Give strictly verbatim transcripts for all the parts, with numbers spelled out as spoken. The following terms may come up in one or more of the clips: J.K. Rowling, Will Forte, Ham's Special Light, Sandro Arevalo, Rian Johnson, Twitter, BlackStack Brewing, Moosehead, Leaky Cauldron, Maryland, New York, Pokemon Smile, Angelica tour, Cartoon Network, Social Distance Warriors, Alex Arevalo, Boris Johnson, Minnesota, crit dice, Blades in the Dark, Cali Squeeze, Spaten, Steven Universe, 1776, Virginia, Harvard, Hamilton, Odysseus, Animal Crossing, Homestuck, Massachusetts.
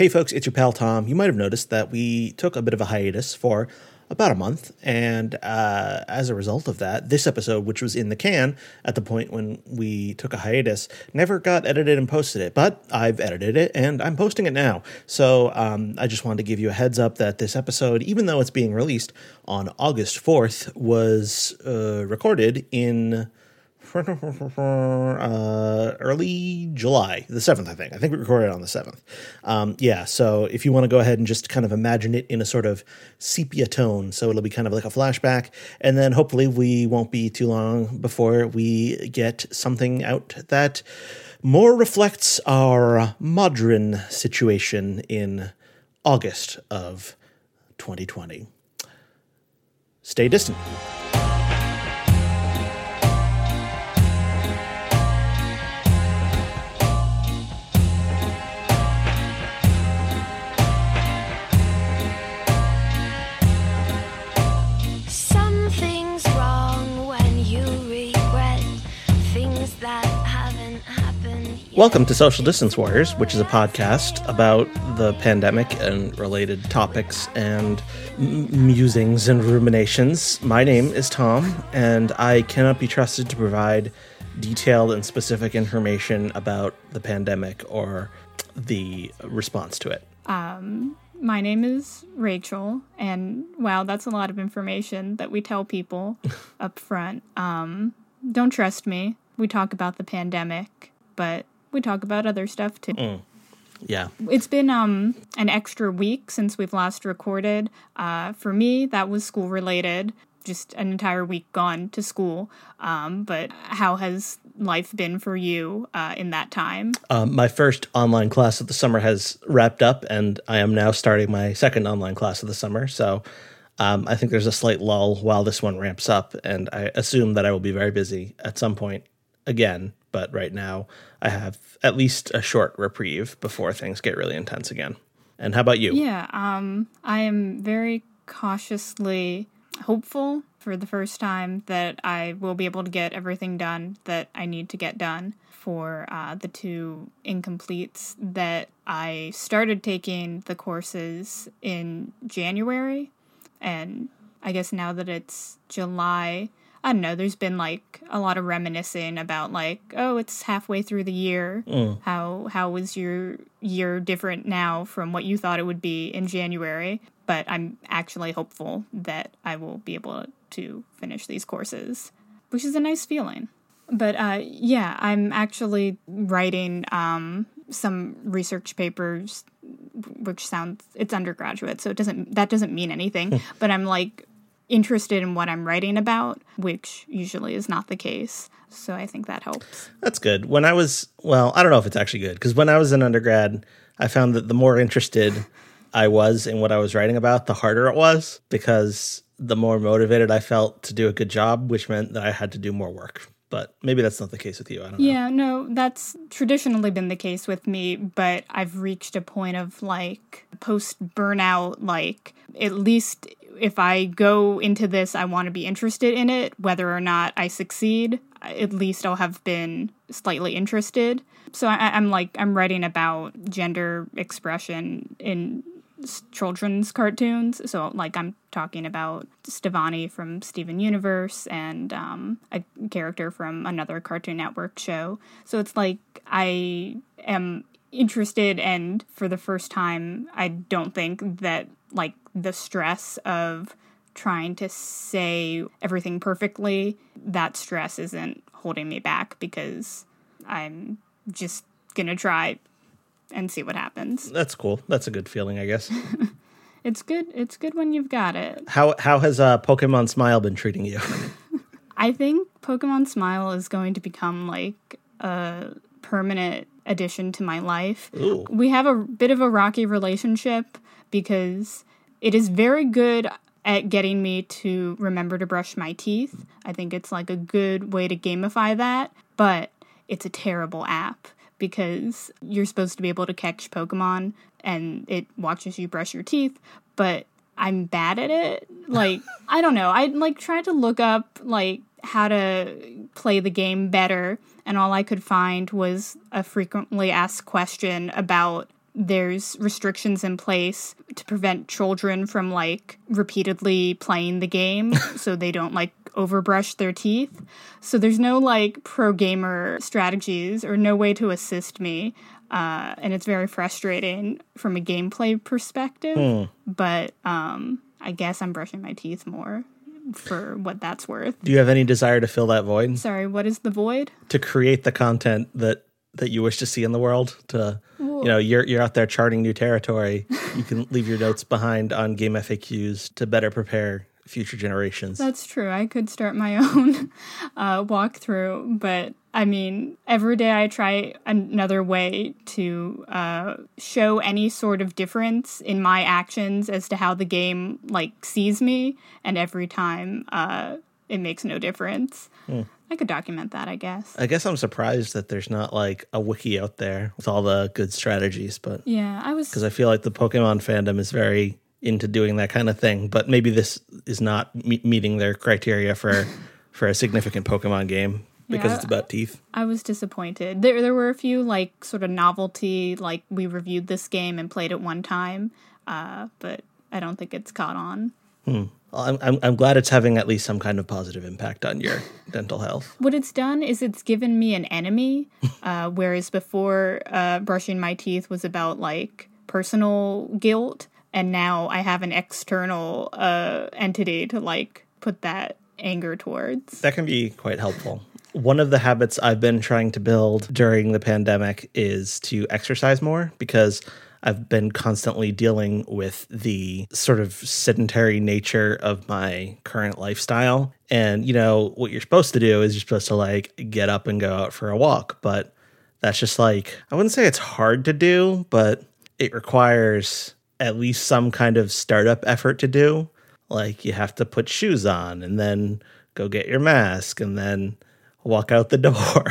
Hey folks, it's your pal Tom. You might have noticed that we took a bit of a hiatus for about a month, and uh, as a result of that, this episode, which was in the can at the point when we took a hiatus, never got edited and posted it, but I've edited it, and I'm posting it now. So um, I just wanted to give you a heads up that this episode, even though it's being released on August fourth, was uh, recorded in... Uh, early July, the seventh, I think. I think we recorded it on the seventh. Um, yeah, so if you want to go ahead and just kind of imagine it in a sort of sepia tone, so it'll be kind of like a flashback, and then hopefully we won't be too long before we get something out that more reflects our modern situation in August of twenty twenty. Stay distant. Welcome to Social Distance Warriors, which is a podcast about the pandemic and related topics and m- musings and ruminations. My name is Tom, and I cannot be trusted to provide detailed and specific information about the pandemic or the response to it. Um, my name is Rachel, and wow, that's a lot of information that we tell people up front. Um, don't trust me. We talk about the pandemic, but... we talk about other stuff, too. Mm. Yeah. It's been um, an extra week since we've last recorded. Uh, for me, that was school-related, just an entire week gone to school. Um, but how has life been for you uh, in that time? Um, my first online class of the summer has wrapped up, and I am now starting my second online class of the summer. So um, I think there's a slight lull while this one ramps up, and I assume that I will be very busy at some point again. But right now, I have at least a short reprieve before things get really intense again. And how about you? Yeah, um, I am very cautiously hopeful for the first time that I will be able to get everything done that I need to get done for uh, the two incompletes that I started taking the courses in January. And I guess now that it's July... I don't know, there's been, like, a lot of reminiscing about, like, oh, it's halfway through the year. Mm. How how is your year different now from what you thought it would be in January? But I'm actually hopeful that I will be able to finish these courses, which is a nice feeling. But, uh, yeah, I'm actually writing um, some research papers, which sounds, it's undergraduate, so it doesn't, that doesn't mean anything. But I'm, like... interested in what I'm writing about, which usually is not the case. So I think that helps. That's good. When I was, well, I don't know if it's actually good, because when I was an undergrad, I found that the more interested I was in what I was writing about, the harder it was, because the more motivated I felt to do a good job, which meant that I had to do more work. But maybe that's not the case with you. I don't yeah, know. Yeah, no, that's traditionally been the case with me, but I've reached a point of, like, post-burnout, like, at least... if I go into this, I want to be interested in it. Whether or not I succeed, at least I'll have been slightly interested. So I, I'm like, I'm writing about gender expression in children's cartoons. So like I'm talking about Stevonnie from Steven Universe and um, a character from another Cartoon Network show. So it's like I am interested, and for the first time, I don't think that like the stress of trying to say everything perfectly, that stress isn't holding me back because I'm just going to try and see what happens. That's cool. That's a good feeling, I guess. It's good. It's good when you've got it. How how has uh, Pokemon Smile been treating you? I think Pokemon Smile is going to become like a permanent addition to my life. Ooh. We have a bit of a rocky relationship because it is very good at getting me to remember to brush my teeth. I think it's like a good way to gamify that, but it's a terrible app because you're supposed to be able to catch Pokemon and it watches you brush your teeth, but I'm bad at it. Like, I don't know. I like tried to look up like how to play the game better, and all I could find was a frequently asked question about There's restrictions in place to prevent children from, like, repeatedly playing the game so they don't, like, overbrush their teeth. So there's no, like, pro-gamer strategies or no way to assist me. Uh, and it's very frustrating from a gameplay perspective. Mm. But um, I guess I'm brushing my teeth more for what that's worth. Do you have any desire to fill that void? Sorry, what is the void? To create the content that... that you wish to see in the world. To, you know, you're you're out there charting new territory. You can leave your notes behind on game F A Qs to better prepare future generations. That's true. I could start my own uh, walkthrough, but I mean, every day I try another way to uh, show any sort of difference in my actions as to how the game, like, sees me, and every time uh, it makes no difference. Mm. I could document that, I guess. I guess I'm surprised that there's not, like, a wiki out there with all the good strategies, but... Yeah, I was... Because I feel like the Pokemon fandom is very into doing that kind of thing, but maybe this is not me- meeting their criteria for, for a significant Pokemon game, because yeah, it's about teeth. I was disappointed. There there were a few, like, sort of novelty, like, we reviewed this game and played it one time, uh, but I don't think it's caught on. Hmm. I'm, I'm I'm glad it's having at least some kind of positive impact on your dental health. What it's done is it's given me an enemy, uh, whereas before uh, brushing my teeth was about, like, personal guilt, and now I have an external uh, entity to, like, put that anger towards. That can be quite helpful. One of the habits I've been trying to build during the pandemic is to exercise more, because I've been constantly dealing with the sort of sedentary nature of my current lifestyle. And, you know, what you're supposed to do is you're supposed to, like, get up and go out for a walk. But that's just, like, I wouldn't say it's hard to do, but it requires at least some kind of startup effort to do. Like, you have to put shoes on and then go get your mask and then walk out the door.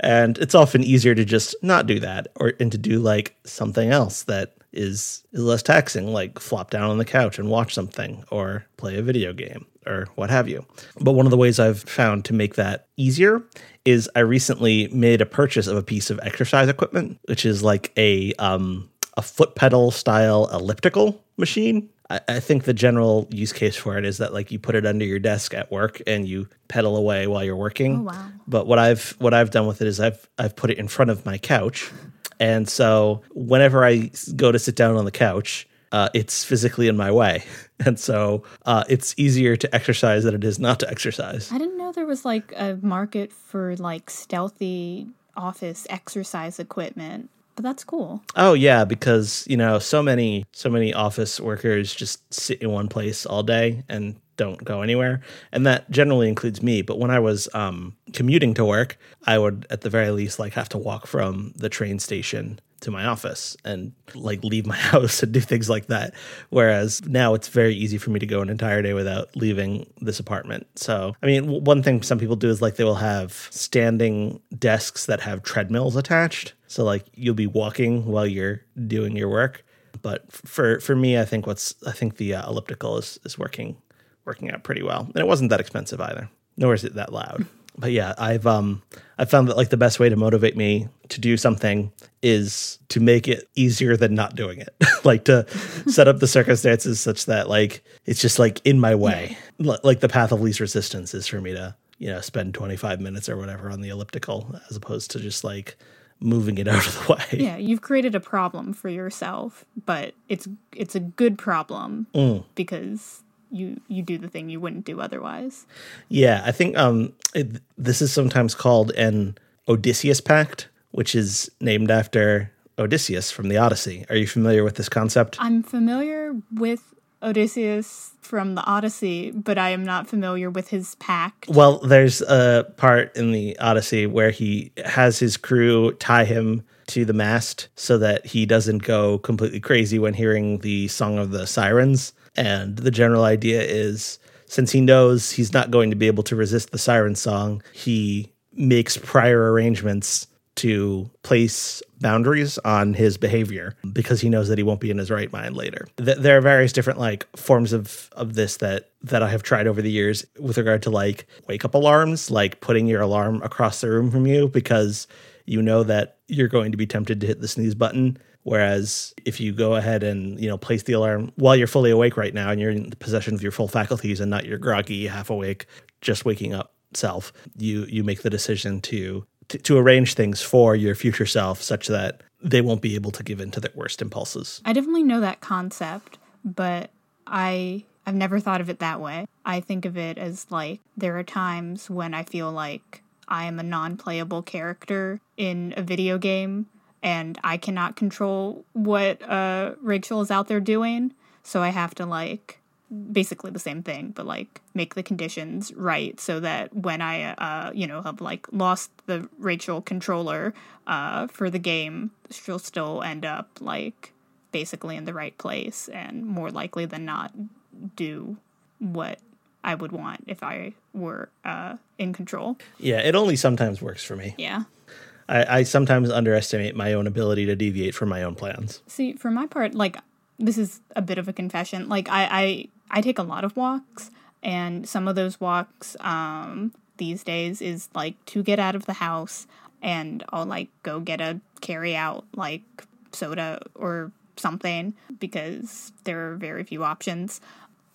And it's often easier to just not do that, or and to do, like, something else that is, is less taxing, like flop down on the couch and watch something or play a video game or what have you. But one of the ways I've found to make that easier is I recently made a purchase of a piece of exercise equipment, which is like a um, a foot pedal style elliptical machine. I think the general use case for it is that, like, you put it under your desk at work and you pedal away while you're working. Oh, wow. But what I've what I've done with it is I've I've put it in front of my couch, and so whenever I go to sit down on the couch, uh, it's physically in my way, and so uh, it's easier to exercise than it is not to exercise. I didn't know there was, like, a market for, like, stealthy office exercise equipment. But that's cool. Oh, yeah, because, you know, so many so many office workers just sit in one place all day and don't go anywhere. And that generally includes me. But when I was um, commuting to work, I would at the very least, like, have to walk from the train station to my office and, like, leave my house and do things like that. Whereas now it's very easy for me to go an entire day without leaving this apartment. So, I mean, w- one thing some people do is, like, they will have standing desks that have treadmills attached. So, like, you'll be walking while you're doing your work. But for for me, I think what's I think the uh, elliptical is is working working out pretty well. And it wasn't that expensive either, nor is it that loud. But yeah, I've um I've found that, like, the best way to motivate me to do something is to make it easier than not doing it. Like, to set up the circumstances such that, like, it's just, like, in my way. L- like the path of least resistance is for me to, you know, spend twenty-five minutes or whatever on the elliptical as opposed to just, like, moving it out of the way. Yeah, you've created a problem for yourself, but it's it's a good problem mm. because You you do the thing you wouldn't do otherwise. Yeah, I think um, it, this is sometimes called an Odysseus pact, which is named after Odysseus from the Odyssey. Are you familiar with this concept? I'm familiar with Odysseus from the Odyssey, but I am not familiar with his pact. Well, there's a part in the Odyssey where he has his crew tie him to the mast so that he doesn't go completely crazy when hearing the Song of the Sirens. And the general idea is, since he knows he's not going to be able to resist the siren song, he makes prior arrangements to place boundaries on his behavior because he knows that he won't be in his right mind later. Th- there are various different, like, forms of, of this that, that I have tried over the years with regard to, like, wake-up alarms, like putting your alarm across the room from you because you know that you're going to be tempted to hit the snooze button. Whereas if you go ahead and, you know, place the alarm while you're fully awake right now and you're in the possession of your full faculties and not your groggy, half awake, just waking up self, you you make the decision to, to to arrange things for your future self such that they won't be able to give in to their worst impulses. I definitely know that concept, but I I've never thought of it that way. I think of it as like there are times when I feel like I am a non-playable character in a video game and I cannot control what uh, Rachel is out there doing. So I have to like basically the same thing, but like make the conditions right so that when I, uh, you know, have like lost the Rachel controller uh, for the game, she'll still end up like basically in the right place and more likely than not do what I would want if I were uh, in control. Yeah, it only sometimes works for me. Yeah. I, I sometimes underestimate my own ability to deviate from my own plans. See, for my part, like, this is a bit of a confession. Like, I, I, I take a lot of walks, and some of those walks um, these days is, like, to get out of the house, and I'll, like, go get a carry-out, like, soda or something, because there are very few options.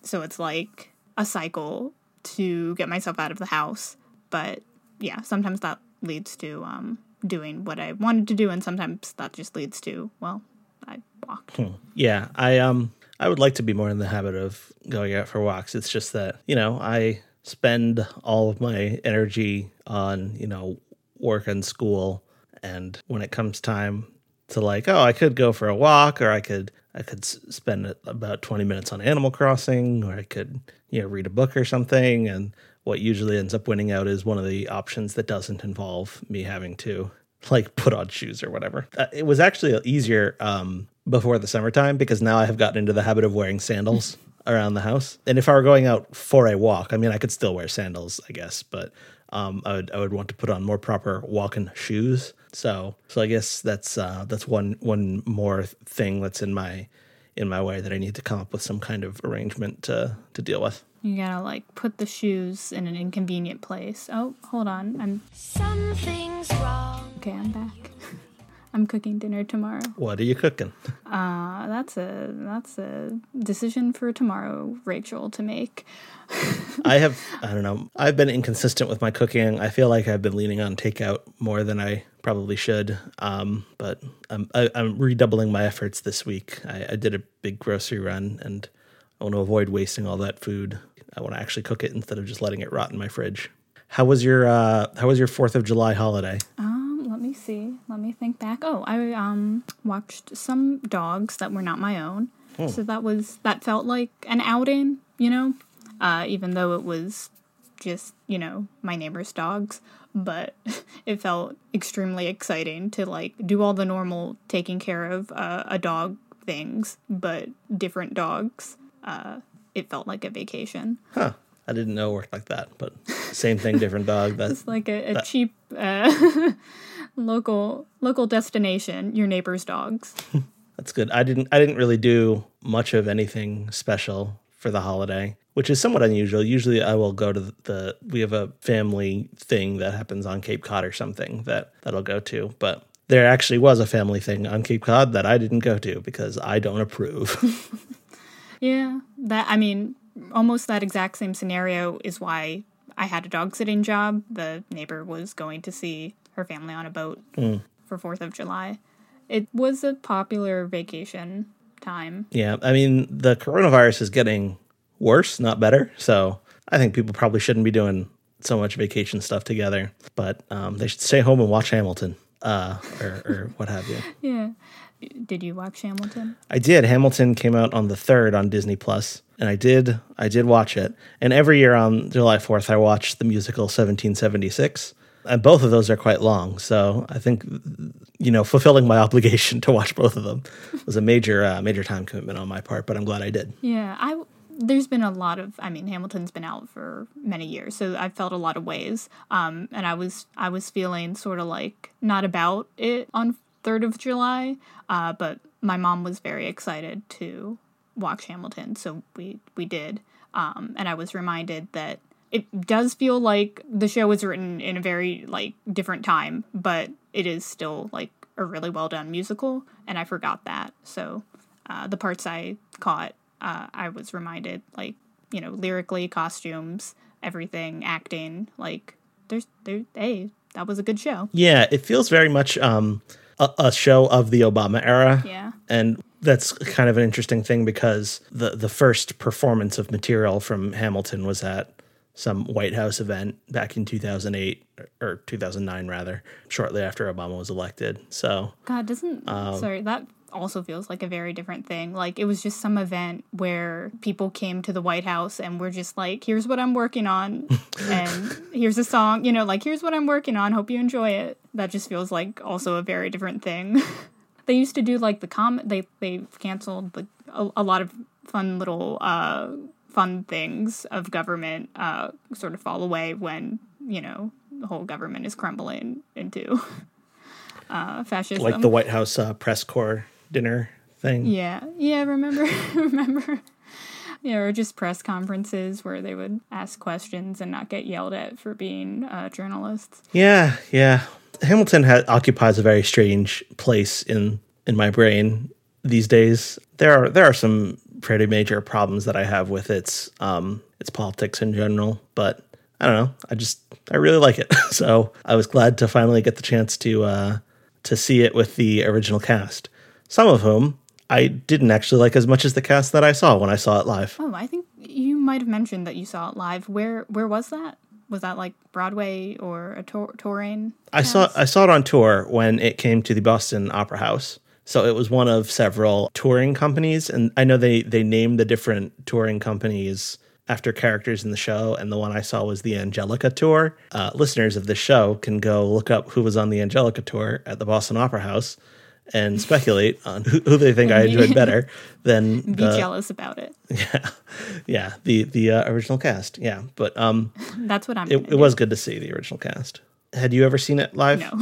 So it's, like, a cycle to get myself out of the house. But yeah, sometimes that leads to um doing what I wanted to do, and sometimes that just leads to, well, I walked. Hmm. Yeah, I um I would like to be more in the habit of going out for walks. It's just that, you know, I spend all of my energy on, you know, work and school, and when it comes time to like, oh, I could go for a walk, or I could I could spend about twenty minutes on Animal Crossing, or I could, you know, read a book or something. And what usually ends up winning out is one of the options that doesn't involve me having to, like, put on shoes or whatever. Uh, it was actually easier um, before the summertime, because now I have gotten into the habit of wearing sandals around the house. And if I were going out for a walk, I mean, I could still wear sandals, I guess, but um, I would I would want to put on more proper walking shoes. So, so I guess that's uh, that's one one more thing that's in my in my way that I need to come up with some kind of arrangement to to deal with. You gotta like put the shoes in an inconvenient place. Oh, hold on, I'm something's wrong. Okay, I'm back. I'm cooking dinner tomorrow. What are you cooking? Uh, that's a that's a decision for tomorrow, Rachel, to make. I have I don't know. I've been inconsistent with my cooking. I feel like I've been leaning on takeout more than I probably should. Um, but I'm I, I'm redoubling my efforts this week. I, I did a big grocery run, and I want to avoid wasting all that food. I want to actually cook it instead of just letting it rot in my fridge. How was your uh, How was your Fourth of July holiday? Um, Let me see. Let me think back. Oh, I um watched some dogs that were not my own. Oh. So that was that felt like an outing, you know, uh, even though it was just, you know, my neighbor's dogs. But it felt extremely exciting to, like, do all the normal taking care of uh, a dog things, but different dogs. Uh, it felt like a vacation. Huh. I didn't know it worked like that, but same thing, different dog. That, it's like a, a that. cheap uh, local local destination. Your neighbor's dogs. That's good. I didn't. I didn't really do much of anything special for the holiday, which is somewhat unusual. Usually, I will go to the, the. We have a family thing that happens on Cape Cod or something that that I'll go to. But there actually was a family thing on Cape Cod that I didn't go to because I don't approve. Yeah, that. I mean. Almost that exact same scenario is why I had a dog sitting job. The neighbor was going to see her family on a boat mm. for fourth of July. It was a popular vacation time. Yeah, I mean, the coronavirus is getting worse, not better. So I think people probably shouldn't be doing so much vacation stuff together. But um, they should stay home and watch Hamilton uh, or, or what have you. Yeah. Did you watch Hamilton? I did. Hamilton came out on the third on Disney Plus, and I did I did watch it. And every year on July fourth, I watched the musical seventeen seventy-six. And both of those are quite long, so I think, you know, fulfilling my obligation to watch both of them was a major uh, major time commitment on my part, but I'm glad I did. Yeah, I there's been a lot of, I mean, Hamilton's been out for many years, so I felt a lot of ways. Um, and I was I was feeling sort of like not about it on third of July, uh, but my mom was very excited to watch Hamilton, so we, we did. Um, and I was reminded that It does feel like the show was written in a very, like, different time, but it is still, like, a really well-done musical, and I forgot that. So uh, the parts I caught, uh, I was reminded, like, you know, lyrically, costumes, everything, acting, like, there's, there, hey, that was a good show. Yeah, it feels very much um, a, a show of the Obama era. Yeah. And that's kind of an interesting thing because the, the first performance of material from Hamilton was at some White House event back in two thousand eight or two thousand nine, rather, shortly after Obama was elected. So God, doesn't um, sorry, that also feels like a very different thing. Like it was just some event where people came to the White House and were just like, here's what I'm working on. And here's a song, you know, like, here's what I'm working on. Hope you enjoy it. That just feels like also a very different thing. They used to do like the com- they they canceled the, a, a lot of fun little uh, fun things of government uh, sort of fall away when, you know, the whole government is crumbling into uh, fascism. Like the White House uh, press corps dinner thing. Yeah. Yeah. Remember, remember. Yeah. Or just press conferences where they would ask questions and not get yelled at for being uh, journalists. Yeah. Yeah. Hamilton ha- occupies a very strange place in, in my brain these days. There are there are some pretty major problems that I have with its um, its politics in general, but I don't know. I just I really like it, so I was glad to finally get the chance to uh, to see it with the original cast. Some of whom I didn't actually like as much as the cast that I saw when I saw it live. Oh, I think you might have mentioned that you saw it live. Where where was that? Was that like Broadway or a tour- touring cast? I saw I saw it on tour when it came to the Boston Opera House. So it was one of several touring companies. And I know they, they named the different touring companies after characters in the show. And the one I saw was the Angelica tour. Uh, listeners of this show can go look up who was on the Angelica tour at the Boston Opera House and speculate on who, who they think I enjoyed better than be the, jealous about it. Yeah, yeah, the the uh, original cast. Yeah, but um, that's what I'm. It, it was good to see the original cast. Had you ever seen it live? No,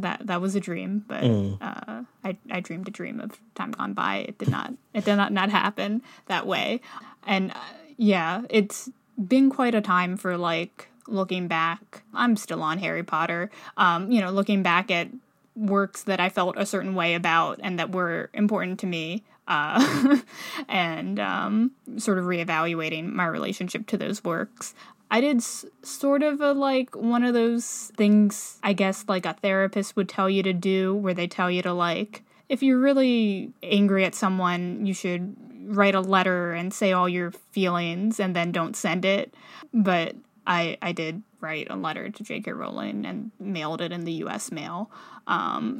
that that was a dream. But mm. uh, I I dreamed a dream of time gone by. It did not. It did not not happen that way. And uh, yeah, it's been quite a time for like looking back. I'm still on Harry Potter. Um, you know, looking back at works that I felt a certain way about and that were important to me, uh, and um, sort of reevaluating my relationship to those works. I did s- sort of a, like, one of those things, I guess, like a therapist would tell you to do, where they tell you to, like, if you're really angry at someone, you should write a letter and say all your feelings and then don't send it. But I, I did write a letter to J K. Rowling and mailed it in the U S mail. Um,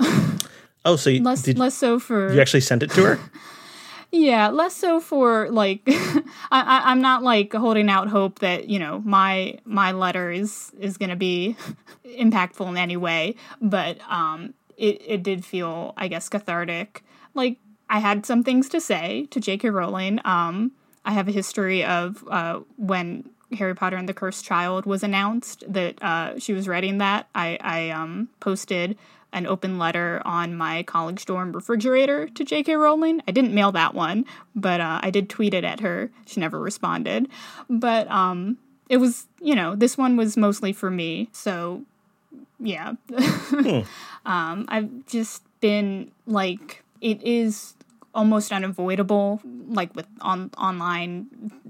oh, so you, less, did, less so for you actually sent it to her? Yeah, less so for like I, I, I'm not like holding out hope that, you know, my my letter is, is going to be impactful in any way, but um, it it did feel, I guess, cathartic. Like I had some things to say to J K. Rowling. Um, I have a history of uh, when Harry Potter and the Cursed Child was announced that uh, she was writing that. I, I um, posted an open letter on my college dorm refrigerator to J K. Rowling. I didn't mail that one, but uh, I did tweet it at her. She never responded. But um, it was, you know, this one was mostly for me. So, yeah. hmm. um, I've just been, like, it is almost unavoidable, like, with on online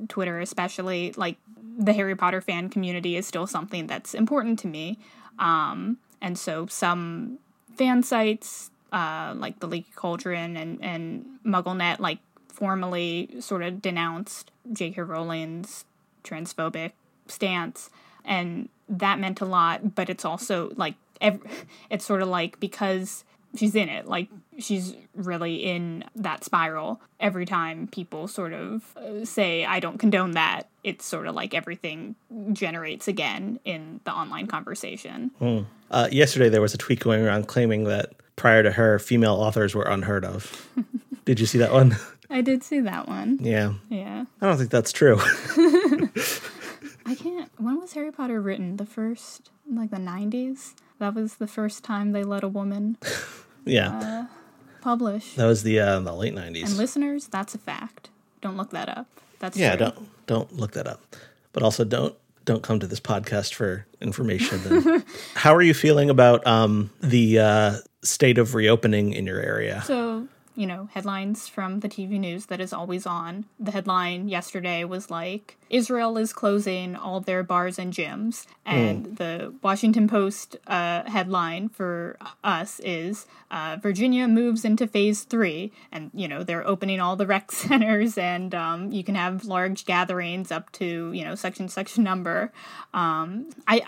Twitter especially, like, the Harry Potter fan community is still something that's important to me. Um, and so some fan sites, uh, like the Leaky Cauldron and, and MuggleNet, like, formally sort of denounced J K. Rowling's transphobic stance. And that meant a lot, but it's also, like, every, it's sort of like, because she's in it, like, she's really in that spiral. Every time people sort of say, I don't condone that, it's sort of like everything generates again in the online conversation. Hmm. Uh, yesterday there was a tweet going around claiming that prior to her, female authors were unheard of. Did you see that one? I did see that one. Yeah. Yeah. I don't think that's true. I can't. When was Harry Potter written? The first, like the nineties? That was the first time they let a woman yeah. uh, publish. That was the uh, the late nineties. And listeners, that's a fact. Don't look that up. That's yeah, true. don't don't look that up. but also don't don't come to this podcast for information. And how are you feeling about um, the uh, state of reopening in your area? So, you know, headlines from the T V news that is always on. The headline yesterday was like, Israel is closing all their bars and gyms. And mm. the Washington Post uh, headline for us is, uh, Virginia moves into phase three. And, you know, they're opening all the rec centers and um, you can have large gatherings up to, you know, such and such number. Um, I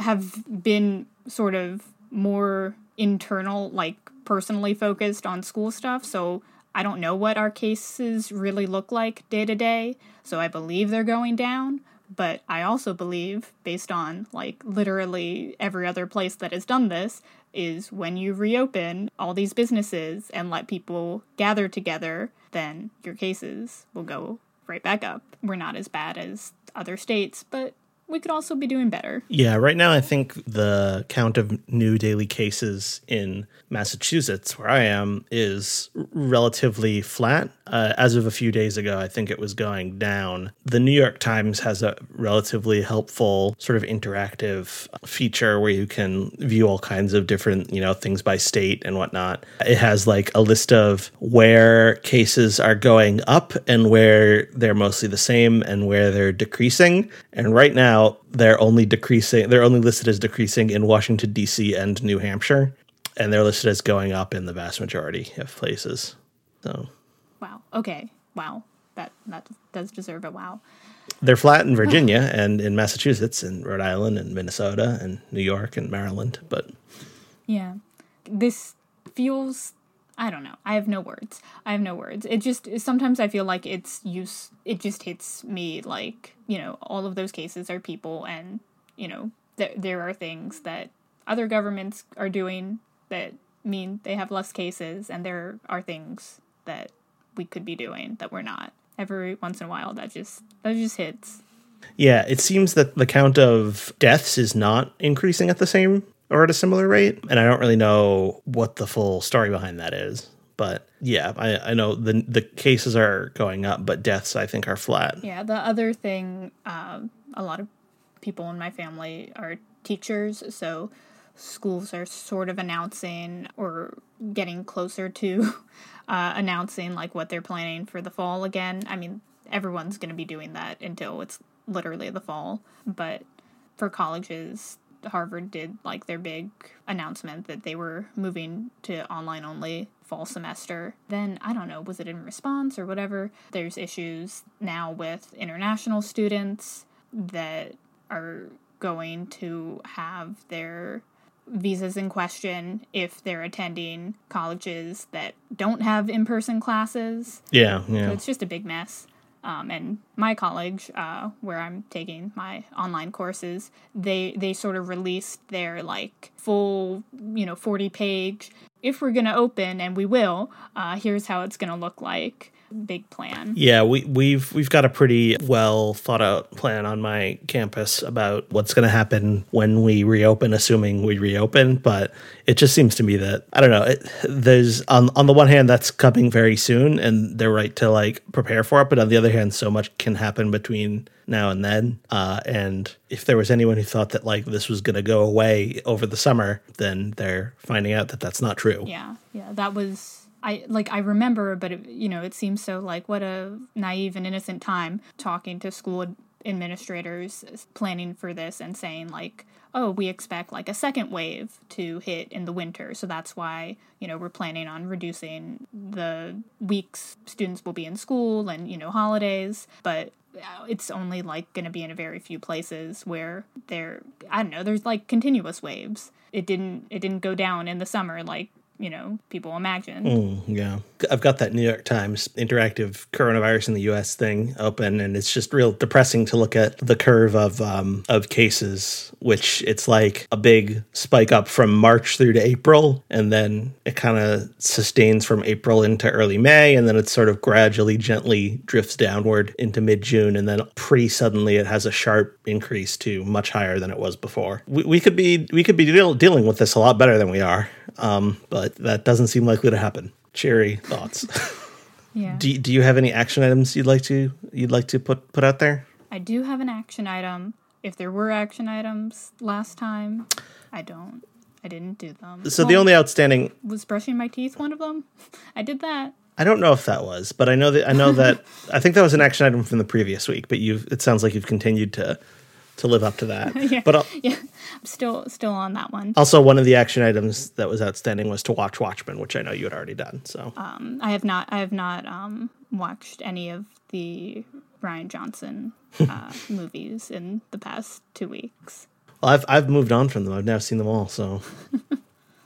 have been sort of more internal, like, personally focused on school stuff, so I don't know what our cases really look like day to day, so I believe they're going down, but I also believe, based on like literally every other place that has done this, is when you reopen all these businesses and let people gather together, then your cases will go right back up. We're not as bad as other states, but we could also be doing better. Yeah, right now I think the count of new daily cases in Massachusetts, where I am, is relatively flat. Uh, as of a few days ago, I think it was going down. The New York Times has a relatively helpful sort of interactive feature where you can view all kinds of different, you know, things by state and whatnot. It has like a list of where cases are going up and where they're mostly the same and where they're decreasing. And right now, they're only decreasing. They're only listed as decreasing in Washington, D C and New Hampshire, and they're listed as going up in the vast majority of places. So, wow. Okay. Wow. That that does deserve a wow. They're flat in Virginia and in Massachusetts and Rhode Island and Minnesota and New York and Maryland. But yeah, this feels. I don't know. I have no words. I have no words. It just, sometimes I feel like it's use, it just hits me like, you know, all of those cases are people and, you know, th- there are things that other governments are doing that mean they have less cases, and there are things that we could be doing that we're not. Every once in a while, that just, that just hits. Yeah, it seems that the count of deaths is not increasing at the same or at a similar rate. And I don't really know what the full story behind that is. But yeah, I, I know the the cases are going up, but deaths, I think, are flat. Yeah, the other thing, uh, a lot of people in my family are teachers, so schools are sort of announcing or getting closer to uh, announcing like what they're planning for the fall again. I mean, everyone's going to be doing that until it's literally the fall. But for colleges, Harvard did like their big announcement that they were moving to online only fall semester. Then, I don't know, was it in response or whatever? There's issues now with international students that are going to have their visas in question if they're attending colleges that don't have in-person classes. Yeah, yeah. So it's just a big mess. Um, and my college, uh, where I'm taking my online courses, they, they sort of released their, like, full, you know, forty-page, if we're going to open, and we will, uh, here's how it's going to look like, big plan. Yeah, we, we've we've got a pretty well-thought-out plan on my campus about what's going to happen when we reopen, assuming we reopen, but it just seems to me that, I don't know, it, there's, on, on the one hand, that's coming very soon, and they're right to, like, prepare for it, but on the other hand, so much can happen between now and then, uh, and if there was anyone who thought that, like, this was going to go away over the summer, then they're finding out that that's not true. Yeah, yeah, that was... I like I remember, but it, you know, it seems so like what a naive and innocent time talking to school ad- administrators planning for this and saying like, oh, we expect like a second wave to hit in the winter. So that's why, you know, we're planning on reducing the weeks students will be in school and, you know, holidays. But it's only like going to be in a very few places where there, I don't know, there's like continuous waves. It didn't it didn't go down in the summer like, you know, people imagine. Mm, yeah. I've got that New York Times interactive coronavirus in the U S thing open, and it's just real depressing to look at the curve of um, of cases, which it's like a big spike up from March through to April, and then it kind of sustains from April into early May, and then it sort of gradually, gently drifts downward into mid-June, and then pretty suddenly it has a sharp increase to much higher than it was before. We, we could be, we could be deal- dealing with this a lot better than we are. Um, but that doesn't seem likely to happen. Cheery thoughts. Yeah. Do, do you have any action items you'd like to you'd like to put, put out there? I do have an action item. If there were action items last time, I don't. I didn't do them. So well, the only outstanding... Was brushing my teeth one of them? I did that. I don't know if that was, but I know that... I know that I think that was an action item from the previous week, but you've. It sounds like you've continued to... to live up to that. yeah, but yeah, I'm still still on that one. Also, one of the action items that was outstanding was to watch Watchmen, which I know you had already done. So um, I have not I have not um, watched any of the Rian Johnson uh, movies in the past two weeks. Well, I've I've moved on from them. I've now seen them all. So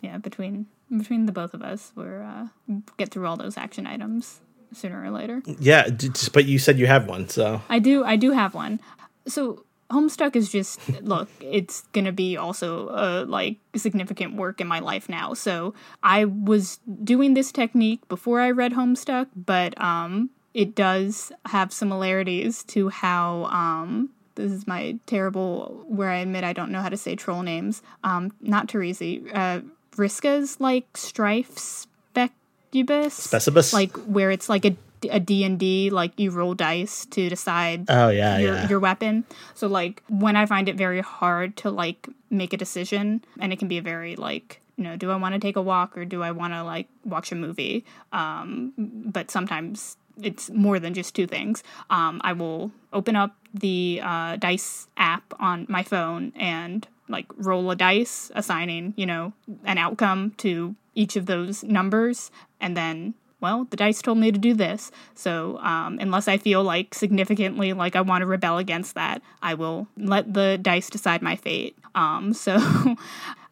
yeah, between between the both of us, we're uh, get through all those action items sooner or later. Yeah, but you said you have one, so I do. I do have one. So. Homestuck is just, look, it's going to be also, uh, like, significant work in my life now. So I was doing this technique before I read Homestuck, but um, it does have similarities to how, um, this is my terrible, where I admit I don't know how to say troll names, um, not Teresi, uh, Riska's, like, Strife Specubus? Specibus? Like, where it's, like, a... a D and D, like you roll dice to decide oh, yeah, your, yeah. your weapon. So like when I find it very hard to like make a decision, and it can be a very like, you know, do I want to take a walk or do I want to like watch a movie? Um, but sometimes it's more than just two things. Um, I will open up the uh, dice app on my phone and like roll a dice, assigning, you know, an outcome to each of those numbers, and then well, the dice told me to do this, so um, unless I feel, like, significantly like I want to rebel against that, I will let the dice decide my fate. Um, so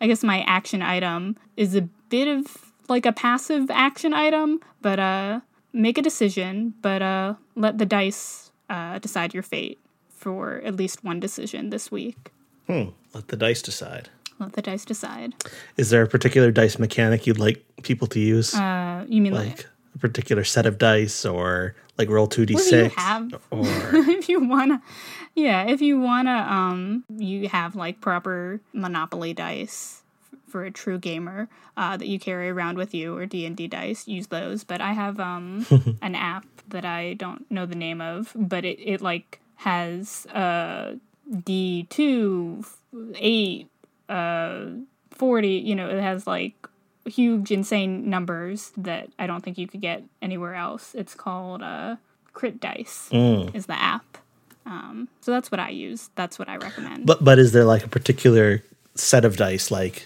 I guess my action item is a bit of, like, a passive action item, but uh, make a decision, but uh, let the dice uh, decide your fate for at least one decision this week. Hmm, let the dice decide. Let the dice decide. Is there a particular dice mechanic you'd like people to use? Uh, you mean, like... like- a particular set of dice, or like roll two d six, you have, or if you wanna, yeah, if you wanna, um, you have like proper Monopoly dice for a true gamer uh, that you carry around with you, or D and D dice. Use those. But I have um an app that I don't know the name of, but it it like has uh d two, eight, uh forty. You know, it has like huge, insane numbers that I don't think you could get anywhere else. It's called uh, Crit Dice mm. is the app. Um, so that's what I use. That's what I recommend. But but is there like a particular set of dice, like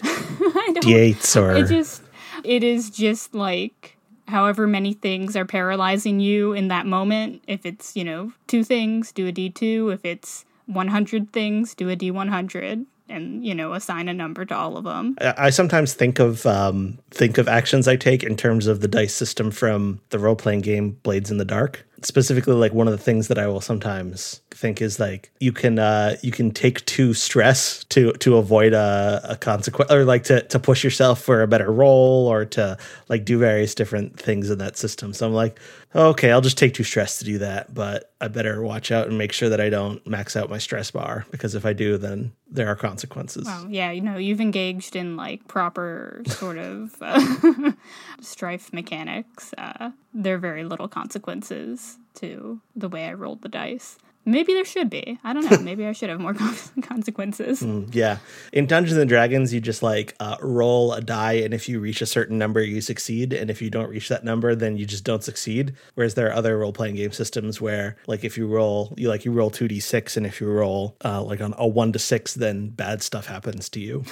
d eights or? It just it is just like however many things are paralyzing you in that moment. If it's, you know, two things, do a d two. If it's one hundred things, do a d one hundred. And, you know, assign a number to all of them. I sometimes think of um, think of actions I take in terms of the dice system from the role-playing game Blades in the Dark. Specifically, like, one of the things that I will sometimes think is, like, you can uh, you can take two stress to to avoid a, a consequence, or, like, to, to push yourself for a better role, or to, like, do various different things in that system. So I'm like, okay, I'll just take two stress to do that, but I better watch out and make sure that I don't max out my stress bar, because if I do, then there are consequences. Well, yeah, you know, you've engaged in, like, proper sort of uh, strife mechanics. Uh, there are very little consequences to the way I rolled the dice. Maybe there should be. I don't know. Maybe I should have more consequences. Mm, yeah. In Dungeons and Dragons, you just like uh, roll a die, and if you reach a certain number, you succeed. And if you don't reach that number, then you just don't succeed. Whereas there are other role-playing game systems where, like, if you roll, you like you roll two d six, and if you roll uh, like on a one to six, then bad stuff happens to you.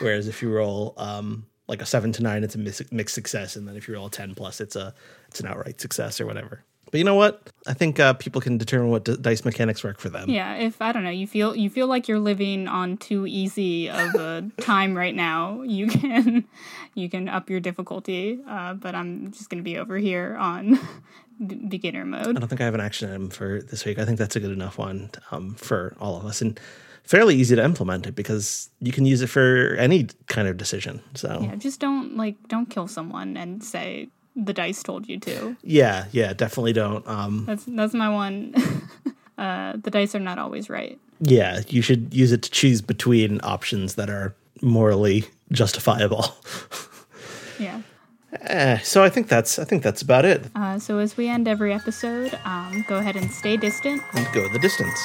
Whereas if you roll um, like a seven to nine, it's a mixed success, and then if you roll a ten plus, it's a it's an outright success or whatever. But you know what? I think uh, people can determine what d- dice mechanics work for them. Yeah, if, I don't know, you feel you feel like you're living on too easy of a time right now, you can you can up your difficulty, uh, but I'm just going to be over here on b- beginner mode. I don't think I have an action item for this week. I think that's a good enough one um, for all of us, and fairly easy to implement it because you can use it for any kind of decision. So yeah, just don't like don't kill someone and say the dice told you to. Yeah, yeah, definitely don't. Um, that's that's my one. uh, the dice are not always right. Yeah, you should use it to choose between options that are morally justifiable. Yeah. Eh, so I think that's I think that's about it. Uh, so as we end every episode, um, go ahead and stay distant. And go the distance.